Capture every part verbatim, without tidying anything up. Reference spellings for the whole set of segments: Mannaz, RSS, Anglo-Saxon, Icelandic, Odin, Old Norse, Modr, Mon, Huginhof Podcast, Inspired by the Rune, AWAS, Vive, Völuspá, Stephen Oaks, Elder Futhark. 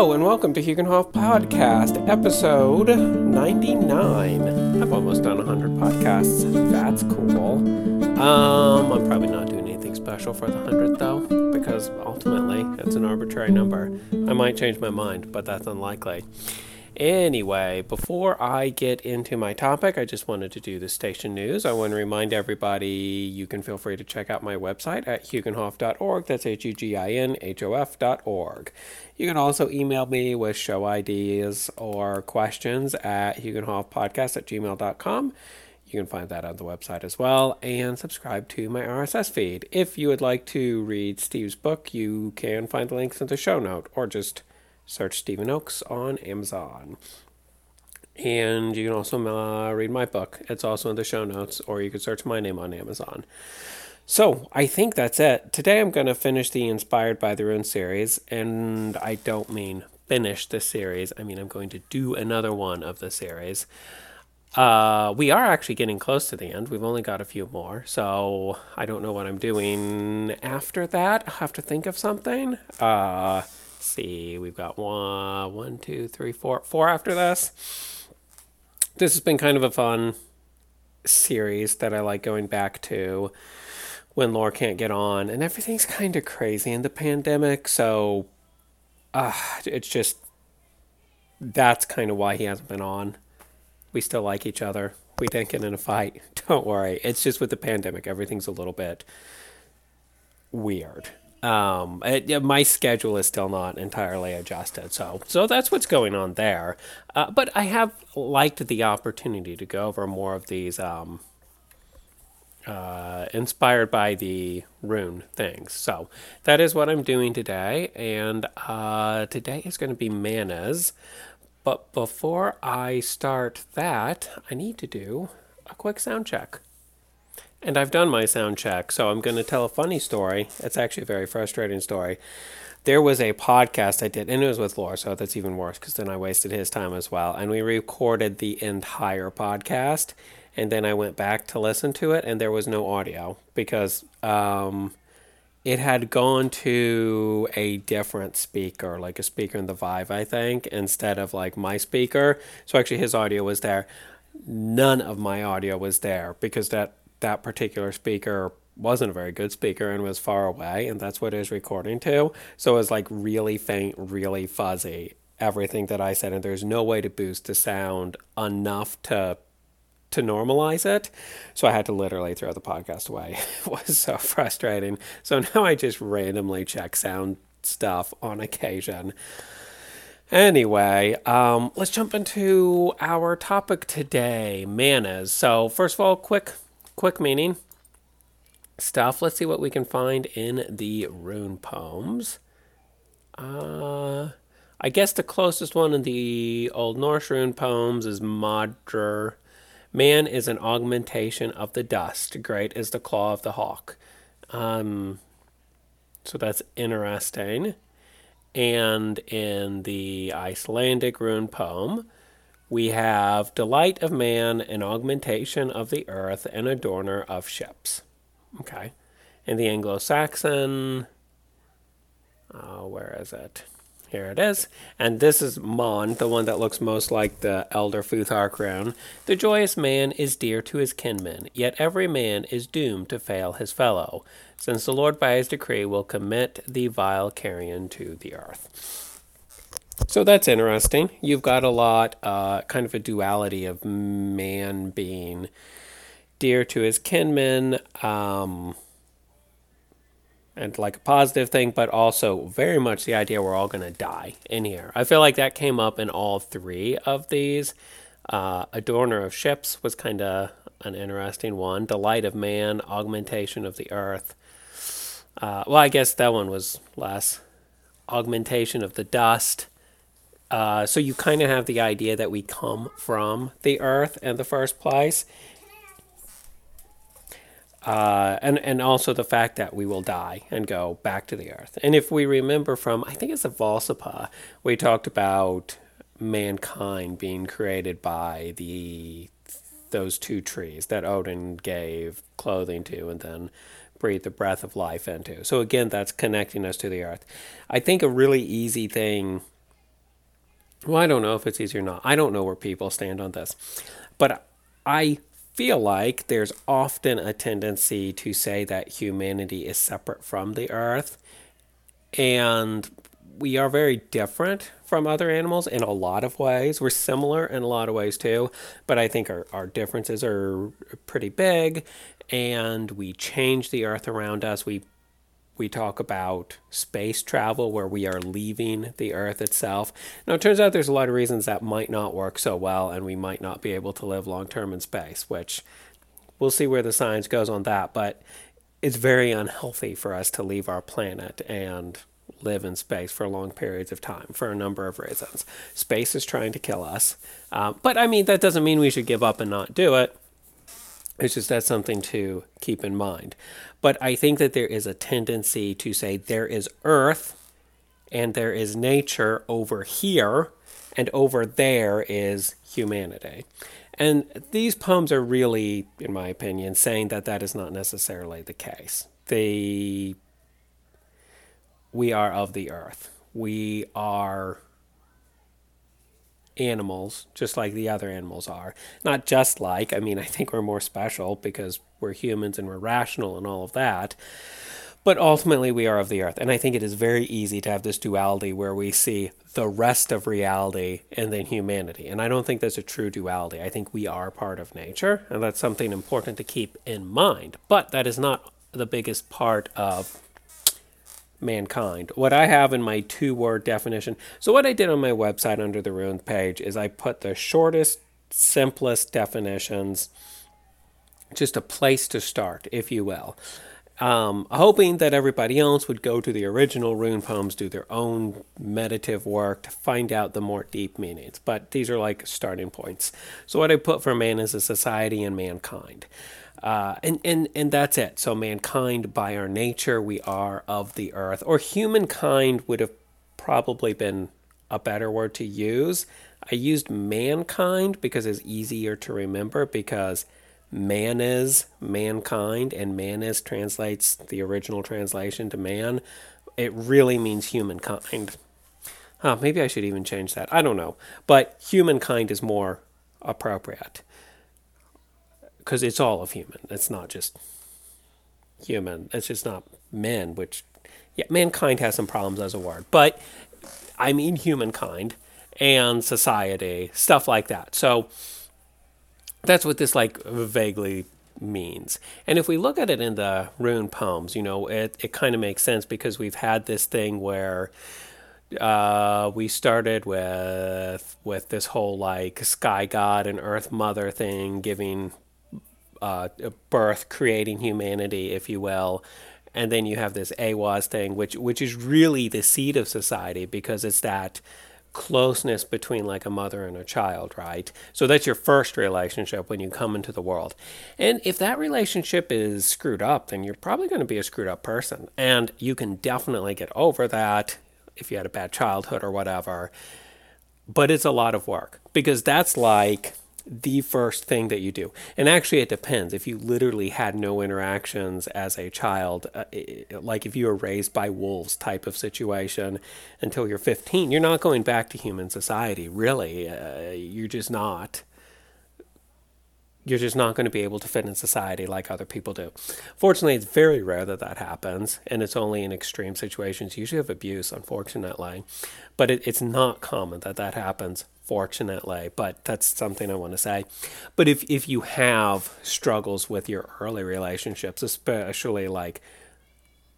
Hello and welcome to Huginhof Podcast, episode ninety-nine. I've almost done one hundred podcasts. That's cool. Um, I'm probably not doing anything special for the one hundredth though, because ultimately it's an arbitrary number. I might change my mind, but that's unlikely. Anyway, before I get into my topic, I just wanted to do the station news. I want to remind everybody you can feel free to check out my website at huginhof dot org. That's H U G I N H O F dot org. You can also email me with show ideas or questions at huginhof podcast at gmail dot com. You can find that on the website as well, and subscribe to my R S S feed. If you would like to read Steve's book, you can find the links in the show note, or just search Stephen Oaks on Amazon. And you can also uh, read my book. It's also in the show notes, or you can search my name on Amazon. So I think that's it. Today I'm going to finish the Inspired by the Rune series, and I don't mean finish the series. I mean, I'm going to do another one of the series. Uh, we are actually getting close to the end. We've only got a few more, so I don't know what I'm doing after that. I'll have to think of something. Uh... see we've got one one two three four four after this. This has been kind of a fun series that I like going back to when lore can't get on and everything's kind of crazy in the pandemic, so uh it's just that's kind of why he hasn't been on. We still like each other. We didn't get in a fight, don't worry. It's just with the pandemic everything's a little bit weird. Um, it, my schedule is still not entirely adjusted, so so that's what's going on there. Uh, but I have liked the opportunity to go over more of these um, uh, inspired by the rune things. So that is what I'm doing today, and uh, today is going to be Mannaz. But before I start that, I need to do a quick sound check. And I've done my sound check, so I'm going to tell a funny story. It's actually a very frustrating story. There was a podcast I did, and it was with Laura, so that's even worse because then I wasted his time as well. And we recorded the entire podcast, and then I went back to listen to it, and there was no audio because um, it had gone to a different speaker, like a speaker in the Vive, I think, instead of like my speaker. So actually his audio was there. None of my audio was there because that that particular speaker wasn't a very good speaker and was far away, and that's what it was recording to. So it was like really faint, really fuzzy, everything that I said, and there's no way to boost the sound enough to to normalize it. So I had to literally throw the podcast away. It was so frustrating. So now I just randomly check sound stuff on occasion. Anyway, um, let's jump into our topic today, Mannaz. So first of all, quick... Quick meaning stuff. Let's see what we can find in the rune poems. Uh, I guess the closest one in the Old Norse rune poems is Modr. Man is an augmentation of the dust. Great is the claw of the hawk. Um, so that's interesting. And in the Icelandic rune poem, we have delight of man, an augmentation of the earth, and adorner of ships. Okay. In the Anglo-Saxon, oh, where is it? Here it is. And this is Mon, the one that looks most like the Elder Futhark rune. The joyous man is dear to his kinmen, yet every man is doomed to fail his fellow, since the Lord by his decree will commit the vile carrion to the earth. So that's interesting. You've got a lot, uh, kind of a duality of man being dear to his kinmen, um, and like a positive thing, but also very much the idea we're all going to die in here. I feel like that came up in all three of these. Uh, Adorner of ships was kind of an interesting one. Delight of man, augmentation of the earth. Uh, well, I guess that one was less. Augmentation of the dust. Uh, so you kind of have the idea that we come from the earth in the first place. Uh, and, and also the fact that we will die and go back to the earth. And if we remember from, I think it's the Völuspá, we talked about mankind being created by the those two trees that Odin gave clothing to and then breathe the breath of life into. So again, that's connecting us to the earth. I think a really easy thing Well, I don't know if it's easy or not. I don't know where people stand on this. But I feel like there's often a tendency to say that humanity is separate from the earth. And we are very different from other animals in a lot of ways. We're similar in a lot of ways too. But I think our, our differences are pretty big. And we change the earth around us. We We talk about space travel where we are leaving the earth itself. Now, it turns out there's a lot of reasons that might not work so well, and we might not be able to live long-term in space, which we'll see where the science goes on that. But it's very unhealthy for us to leave our planet and live in space for long periods of time for a number of reasons. Space is trying to kill us. Um, but, I mean, that doesn't mean we should give up and not do it. It's just that's something to keep in mind. But I think that there is a tendency to say there is earth and there is nature over here and over there is humanity. And these poems are really, in my opinion, saying that that is not necessarily the case. The, we are of the earth. We are animals, just like the other animals are. Not just like, I mean, I think we're more special because we're humans and we're rational and all of that. But ultimately, we are of the earth. And I think it is very easy to have this duality where we see the rest of reality and then humanity. And I don't think that's a true duality. I think we are part of nature. And that's something important to keep in mind. But that is not the biggest part of mankind. What I have in my two-word definition. So what I did on my website under the Rune page is I put the shortest, simplest definitions, just a place to start, if you will. Um, hoping that everybody else would go to the original Rune poems, do their own meditative work to find out the more deep meanings. But these are like starting points. So what I put for man is a society and mankind. Uh, and, and, and that's it. So mankind, by our nature, we are of the earth. Or humankind would have probably been a better word to use. I used mankind because it's easier to remember because man is mankind and man is translates the original translation to man. It really means humankind. Huh, maybe I should even change that. I don't know. But humankind is more appropriate. Because it's all of human. It's not just human. It's just not men, which, yeah, mankind has some problems as a word. But I mean humankind and society, stuff like that. So that's what this, like, vaguely means. And if we look at it in the Rune poems, you know, it, it kind of makes sense because we've had this thing where Uh, we started with with this whole like sky god and earth mother thing, giving uh, birth, creating humanity, if you will. And then you have this AWAS thing, which which is really the seed of society because it's that closeness between like a mother and a child, right? So that's your first relationship when you come into the world. And if that relationship is screwed up, then you're probably going to be a screwed up person. And you can definitely get over that if you had a bad childhood or whatever. But it's a lot of work because that's like the first thing that you do. And actually it depends. If you literally had no interactions as a child, uh, it, like if you were raised by wolves type of situation until you're fifteen, you're not going back to human society, really. Uh, you're just not. You're just not going to be able to fit in society like other people do. Fortunately, it's very rare that that happens, and it's only in extreme situations. You usually of abuse, unfortunately, but it, it's not common that that happens, fortunately, but that's something I want to say. But if, if you have struggles with your early relationships, especially like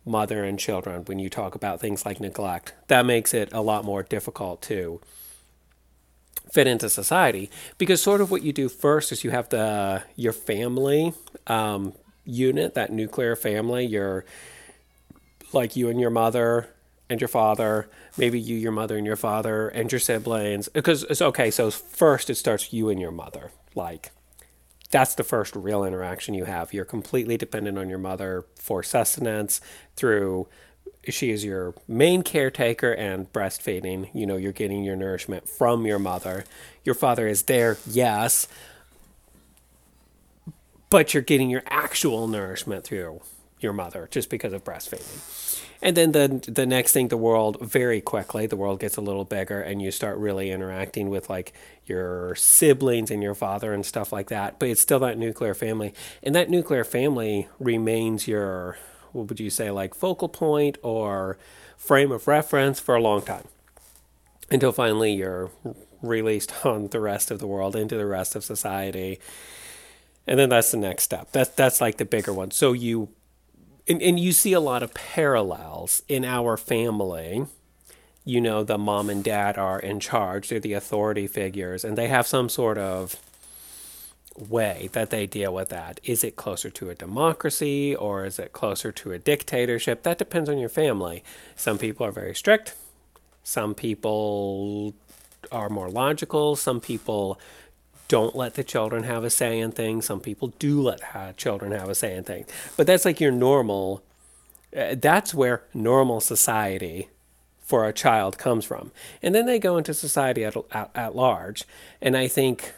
mother and children, when you talk about things like neglect, that makes it a lot more difficult to fit into society, because sort of what you do first is you have the your family um, unit, that nuclear family, your like you and your mother and your father, maybe you, your mother and your father and your siblings, because it's okay. So first it starts you and your mother. Like that's the first real interaction you have. You're completely dependent on your mother for sustenance through she is your main caretaker and breastfeeding. You know, you're getting your nourishment from your mother. Your father is there, yes, but you're getting your actual nourishment through your mother just because of breastfeeding. And then the the next thing, the world very quickly, the world gets a little bigger, and you start really interacting with like your siblings and your father and stuff like that. But it's still that nuclear family, and that nuclear family remains your, what would you say, like focal point or frame of reference for a long time, until finally you're released on the rest of the world, into the rest of society. And then that's the next step. That's, that's like the bigger one. So you, and, and you see a lot of parallels in our family. You know, the mom and dad are in charge. They're the authority figures, and they have some sort of way that they deal with that. Is it closer to a democracy, or is it closer to a dictatorship? That depends on your family. Some people are very strict. Some people are more logical. Some people don't let the children have a say in things. Some people do let ha- children have a say in things. But that's like your normal, uh, that's where normal society for a child comes from. And then they go into society at, at, at large. And I think,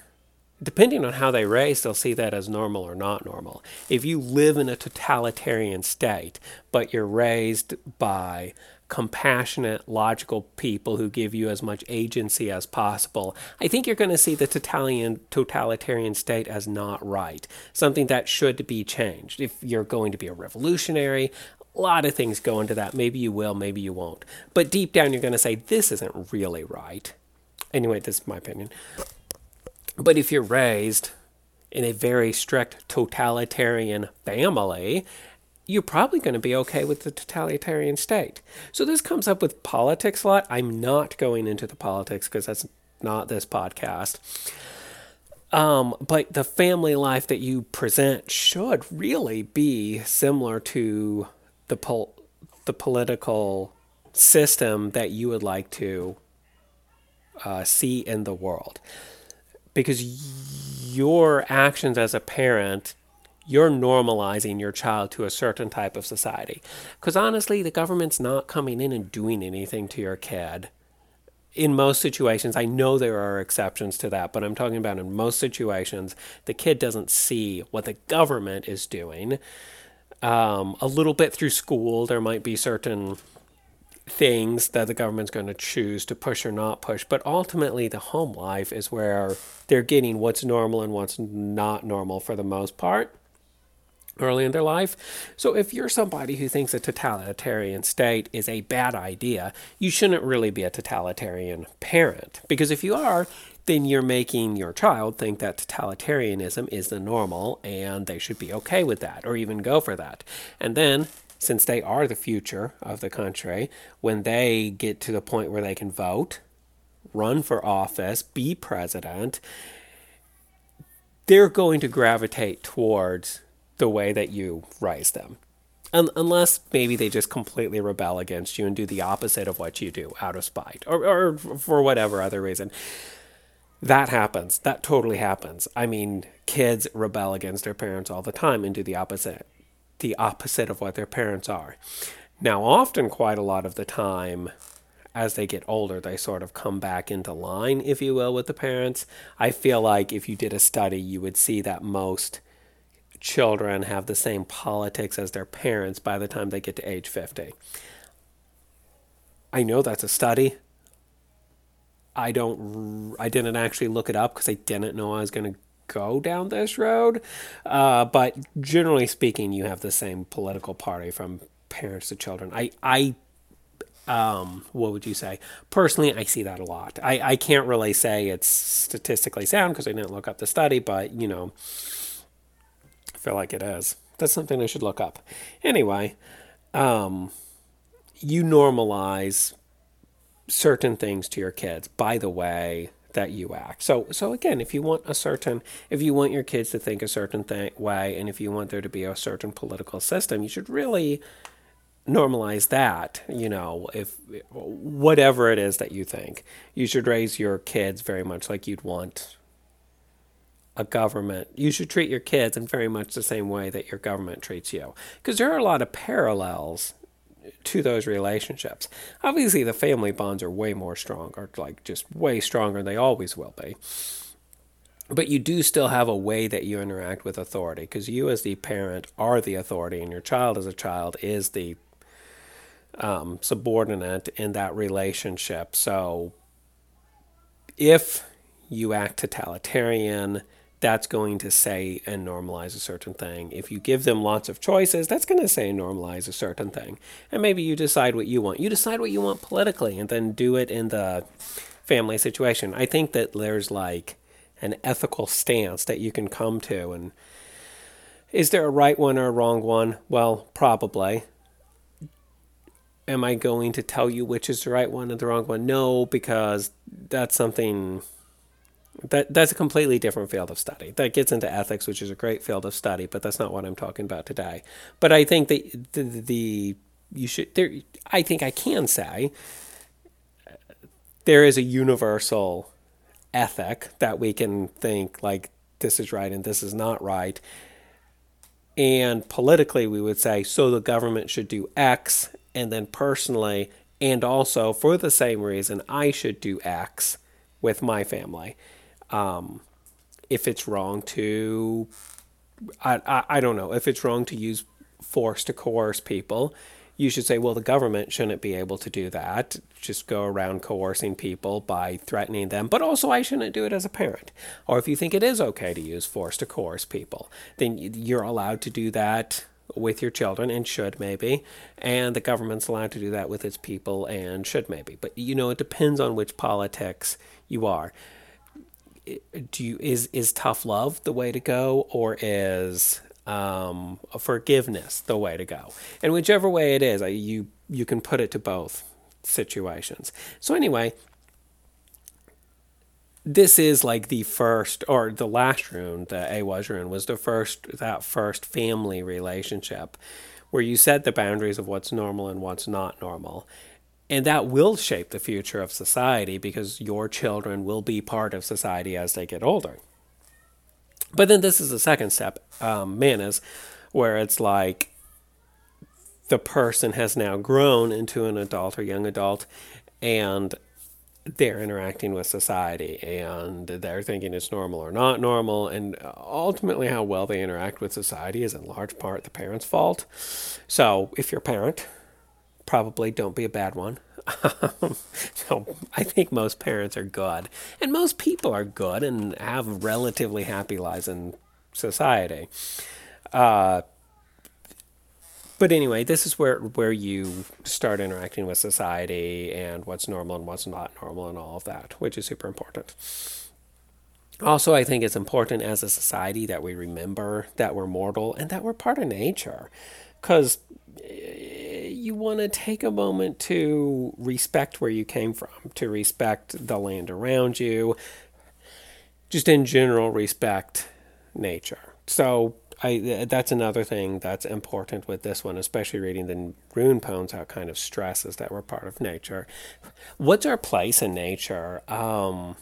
depending on how they raise, they'll see that as normal or not normal. If you live in a totalitarian state, but you're raised by compassionate, logical people who give you as much agency as possible, I think you're going to see the totalitarian, totalitarian state as not right, something that should be changed. If you're going to be a revolutionary, a lot of things go into that. Maybe you will, maybe you won't. But deep down, you're going to say, this isn't really right. Anyway, this is my opinion. But if you're raised in a very strict totalitarian family, you're probably going to be okay with the totalitarian state. So this comes up with politics a lot. I'm not going into the politics because that's not this podcast. Um, but the family life that you present should really be similar to the pol- the political system that you would like to uh, see in the world. Because your actions as a parent, you're normalizing your child to a certain type of society. Because honestly, the government's not coming in and doing anything to your kid. In most situations, I know there are exceptions to that, but I'm talking about in most situations, the kid doesn't see what the government is doing. Um, a little bit through school, there might be certain things that the government's going to choose to push or not push, but ultimately the home life is where they're getting what's normal and what's not normal for the most part early in their life. So if you're somebody who thinks a totalitarian state is a bad idea, you shouldn't really be a totalitarian parent, because if you are, then you're making your child think that totalitarianism is the normal and they should be okay with that or even go for that. And then, since they are the future of the country, when they get to the point where they can vote, run for office, be president, they're going to gravitate towards the way that you raise them. Un- unless maybe they just completely rebel against you and do the opposite of what you do out of spite or, or for whatever other reason. That happens. That totally happens. I mean, kids rebel against their parents all the time and do the opposite. the opposite of what their parents are. Now, often quite a lot of the time, as they get older, they sort of come back into line, if you will, with the parents. I feel like if you did a study, you would see that most children have the same politics as their parents by the time they get to age fifty. I know that's a study. I don't, I didn't actually look it up because I didn't know I was going to go down this road, uh, but generally speaking, you have the same political party from parents to children. I, I, um, what would you say? Personally, I see that a lot. I, I can't really say it's statistically sound because I didn't look up the study, but you know, I feel like it is. That's something I should look up. Anyway, um, you normalize certain things to your kids by the way that you act. So so again, if you want a certain, if you want your kids to think a certain thing, way, and if you want there to be a certain political system, you should really normalize that, you know, if whatever it is that you think. You should raise your kids very much like you'd want a government. You should treat your kids in very much the same way that your government treats you. Because there are a lot of parallels to those relationships. Obviously, the family bonds are way more strong, or like just way stronger. They always will be. But you do still have a way that you interact with authority, because you as the parent are the authority, and your child as a child is the um, subordinate in that relationship. So if you act totalitarian, that's going to say and normalize a certain thing. If you give them lots of choices, that's going to say and normalize a certain thing. And maybe you decide what you want. You decide what you want politically and then do it in the family situation. I think that there's like an ethical stance that you can come to. And is there a right one or a wrong one? Well, probably. Am I going to tell you which is the right one and the wrong one? No, because that's something that that's a completely different field of study. That gets into ethics, which is a great field of study, but that's not what I'm talking about today. But I think that the, the you should there. I think I can say there is a universal ethic that we can think like this is right and this is not right. And politically we would say, so the government should do X, and then personally and also for the same reason I should do X with my family. Um, if it's wrong to, I, I I don't know, if it's wrong to use force to coerce people, you should say, well, the government shouldn't be able to do that. Just go around coercing people by threatening them. But also, I shouldn't do it as a parent. Or if you think it is okay to use force to coerce people, then you're allowed to do that with your children and should maybe. And the government's allowed to do that with its people and should maybe. But, you know, it depends on which politics you are. Do you, is, is tough love the way to go, or is um forgiveness the way to go? And whichever way it is, you you can put it to both situations. So anyway, this is like the first, or the last rune, the AWAS rune, was the first, that first family relationship where you set the boundaries of what's normal and what's not normal. And that will shape the future of society, because your children will be part of society as they get older. But then this is the second step, um, Mannaz, where it's like the person has now grown into an adult or young adult, and they're interacting with society, and they're thinking it's normal or not normal, and ultimately how well they interact with society is in large part the parent's fault. So if you're a parent, probably don't be a bad one. So I think most parents are good, and most people are good and have relatively happy lives in society. Uh, but anyway, this is where, where you start interacting with society and what's normal and what's not normal and all of that, which is super important. Also, I think it's important as a society that we remember that we're mortal and that we're part of nature, because you want to take a moment to respect where you came from, to respect the land around you, just in general respect nature. So I that's another thing that's important with this one, especially reading the rune poems, how it kind of stresses that we're part of nature. What's our place in nature? Um,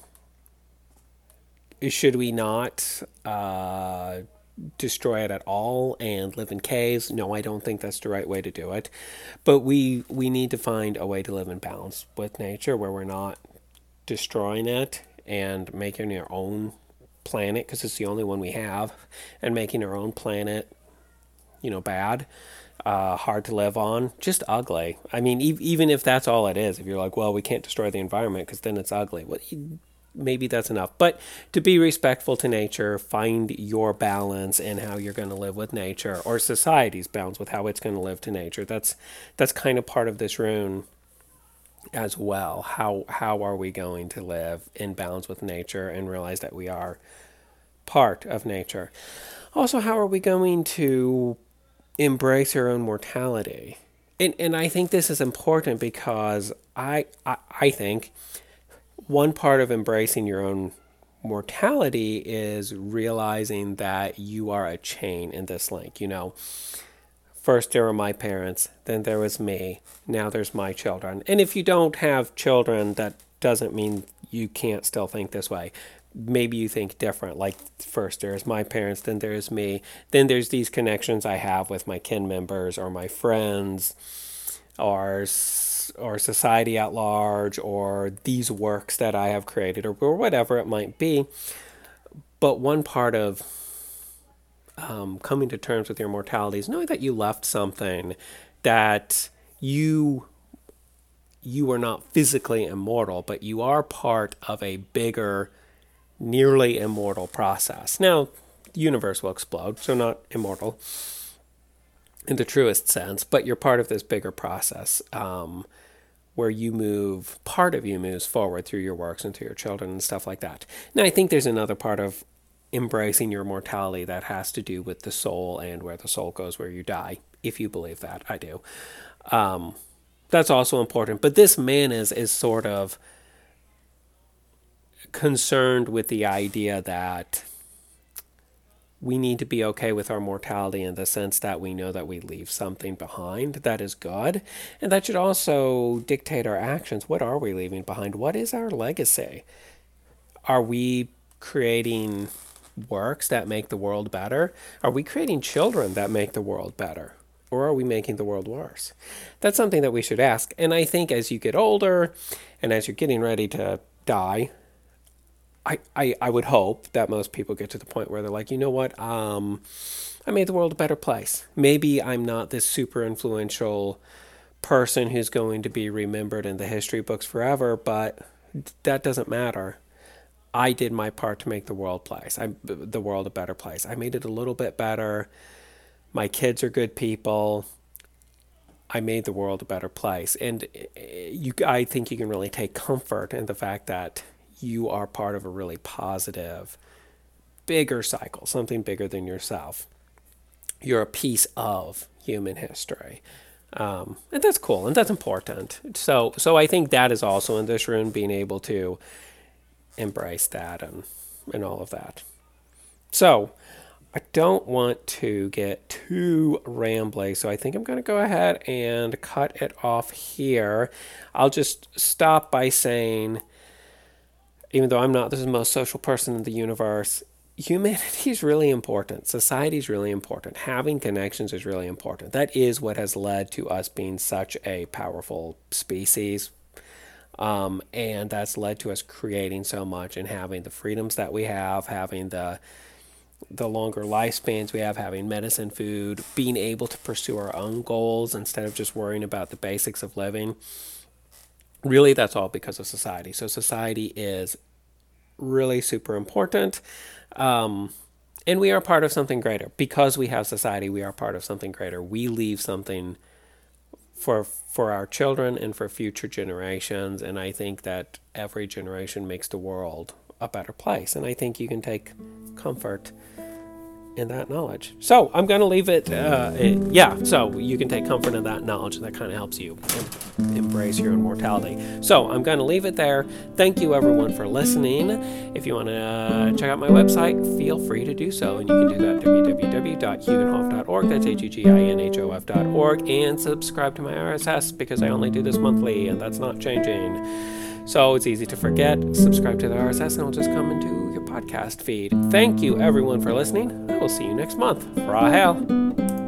should we not uh, destroy it at all and live in caves? No, I don't think that's the right way to do it. But we we need to find a way to live in balance with nature, where we're not destroying it and making our own planet, because it's the only one we have, and making our own planet, you know, bad, uh, hard to live on, just ugly. I mean, e- even if that's all it is, if you're like, well, we can't destroy the environment because then it's ugly. Well, you, maybe that's enough. But to be respectful to nature, find your balance in how you're going to live with nature, or society's balance with how it's going to live to nature. That's that's kind of part of this rune as well. How how are we going to live in balance with nature and realize that we are part of nature? Also, how are we going to embrace our own mortality? And and I think this is important, because I I, I think one part of embracing your own mortality is realizing that you are a chain in this link. You know, first there were my parents, then there was me, now there's my children. And if you don't have children, that doesn't mean you can't still think this way. Maybe you think different, like first there's my parents, then there's me, then there's these connections I have with my kin members or my friends or or society at large, or these works that I have created, or, or whatever it might be. But one part of um, coming to terms with your mortality is knowing that you left something, that you you are not physically immortal, but you are part of a bigger, nearly immortal process. Now, the universe will explode, so not immortal in the truest sense, but you're part of this bigger process um, where you move, part of you moves forward through your works and through your children and stuff like that. Now, I think there's another part of embracing your mortality that has to do with the soul and where the soul goes, where you die, if you believe that. I do. Um, that's also important. But this Mannaz is sort of concerned with the idea that we need to be okay with our mortality in the sense that we know that we leave something behind that is good. And that should also dictate our actions. What are we leaving behind? What is our legacy? Are we creating works that make the world better? Are we creating children that make the world better? Or are we making the world worse? That's something that we should ask. And I think as you get older and as you're getting ready to die, I, I, I would hope that most people get to the point where they're like, you know what, um, I made the world a better place. Maybe I'm not this super influential person who's going to be remembered in the history books forever, but that doesn't matter. I did my part to make the world place. I, the world a better place. I made it a little bit better. My kids are good people. I made the world a better place. And you, I think you can really take comfort in the fact that you are part of a really positive, bigger cycle, something bigger than yourself. You're a piece of human history. Um, and that's cool, and that's important. So so I think that is also in this room, being able to embrace that and, and all of that. So I don't want to get too rambly, so I think I'm going to go ahead and cut it off here. I'll just stop by saying, even though I'm not the most social person in the universe, humanity is really important. Society is really important. Having connections is really important. That is what has led to us being such a powerful species. Um, and that's led to us creating so much and having the freedoms that we have, having the the longer lifespans we have, having medicine, food, being able to pursue our own goals instead of just worrying about the basics of living. Really, that's all because of society. So society is really super important. Um, and we are part of something greater. Because we have society, we are part of something greater. We leave something for for our children and for future generations. And I think that every generation makes the world a better place. And I think you can take comfort in that knowledge. So I'm going to leave it, uh, it, yeah, so you can take comfort in that knowledge. That kind of helps you em- embrace your immortality. So I'm going to leave it there. Thank you everyone for listening. If you want to uh, check out my website, feel free to do so. And you can do that at w w w dot huginhof dot org. That's H U G I N H O F dot org. And subscribe to my R S S because I only do this monthly and that's not changing. So it's easy to forget. Subscribe to the R S S and it'll just come into your podcast feed. Thank you everyone for listening. I will see you next month. Fra hell.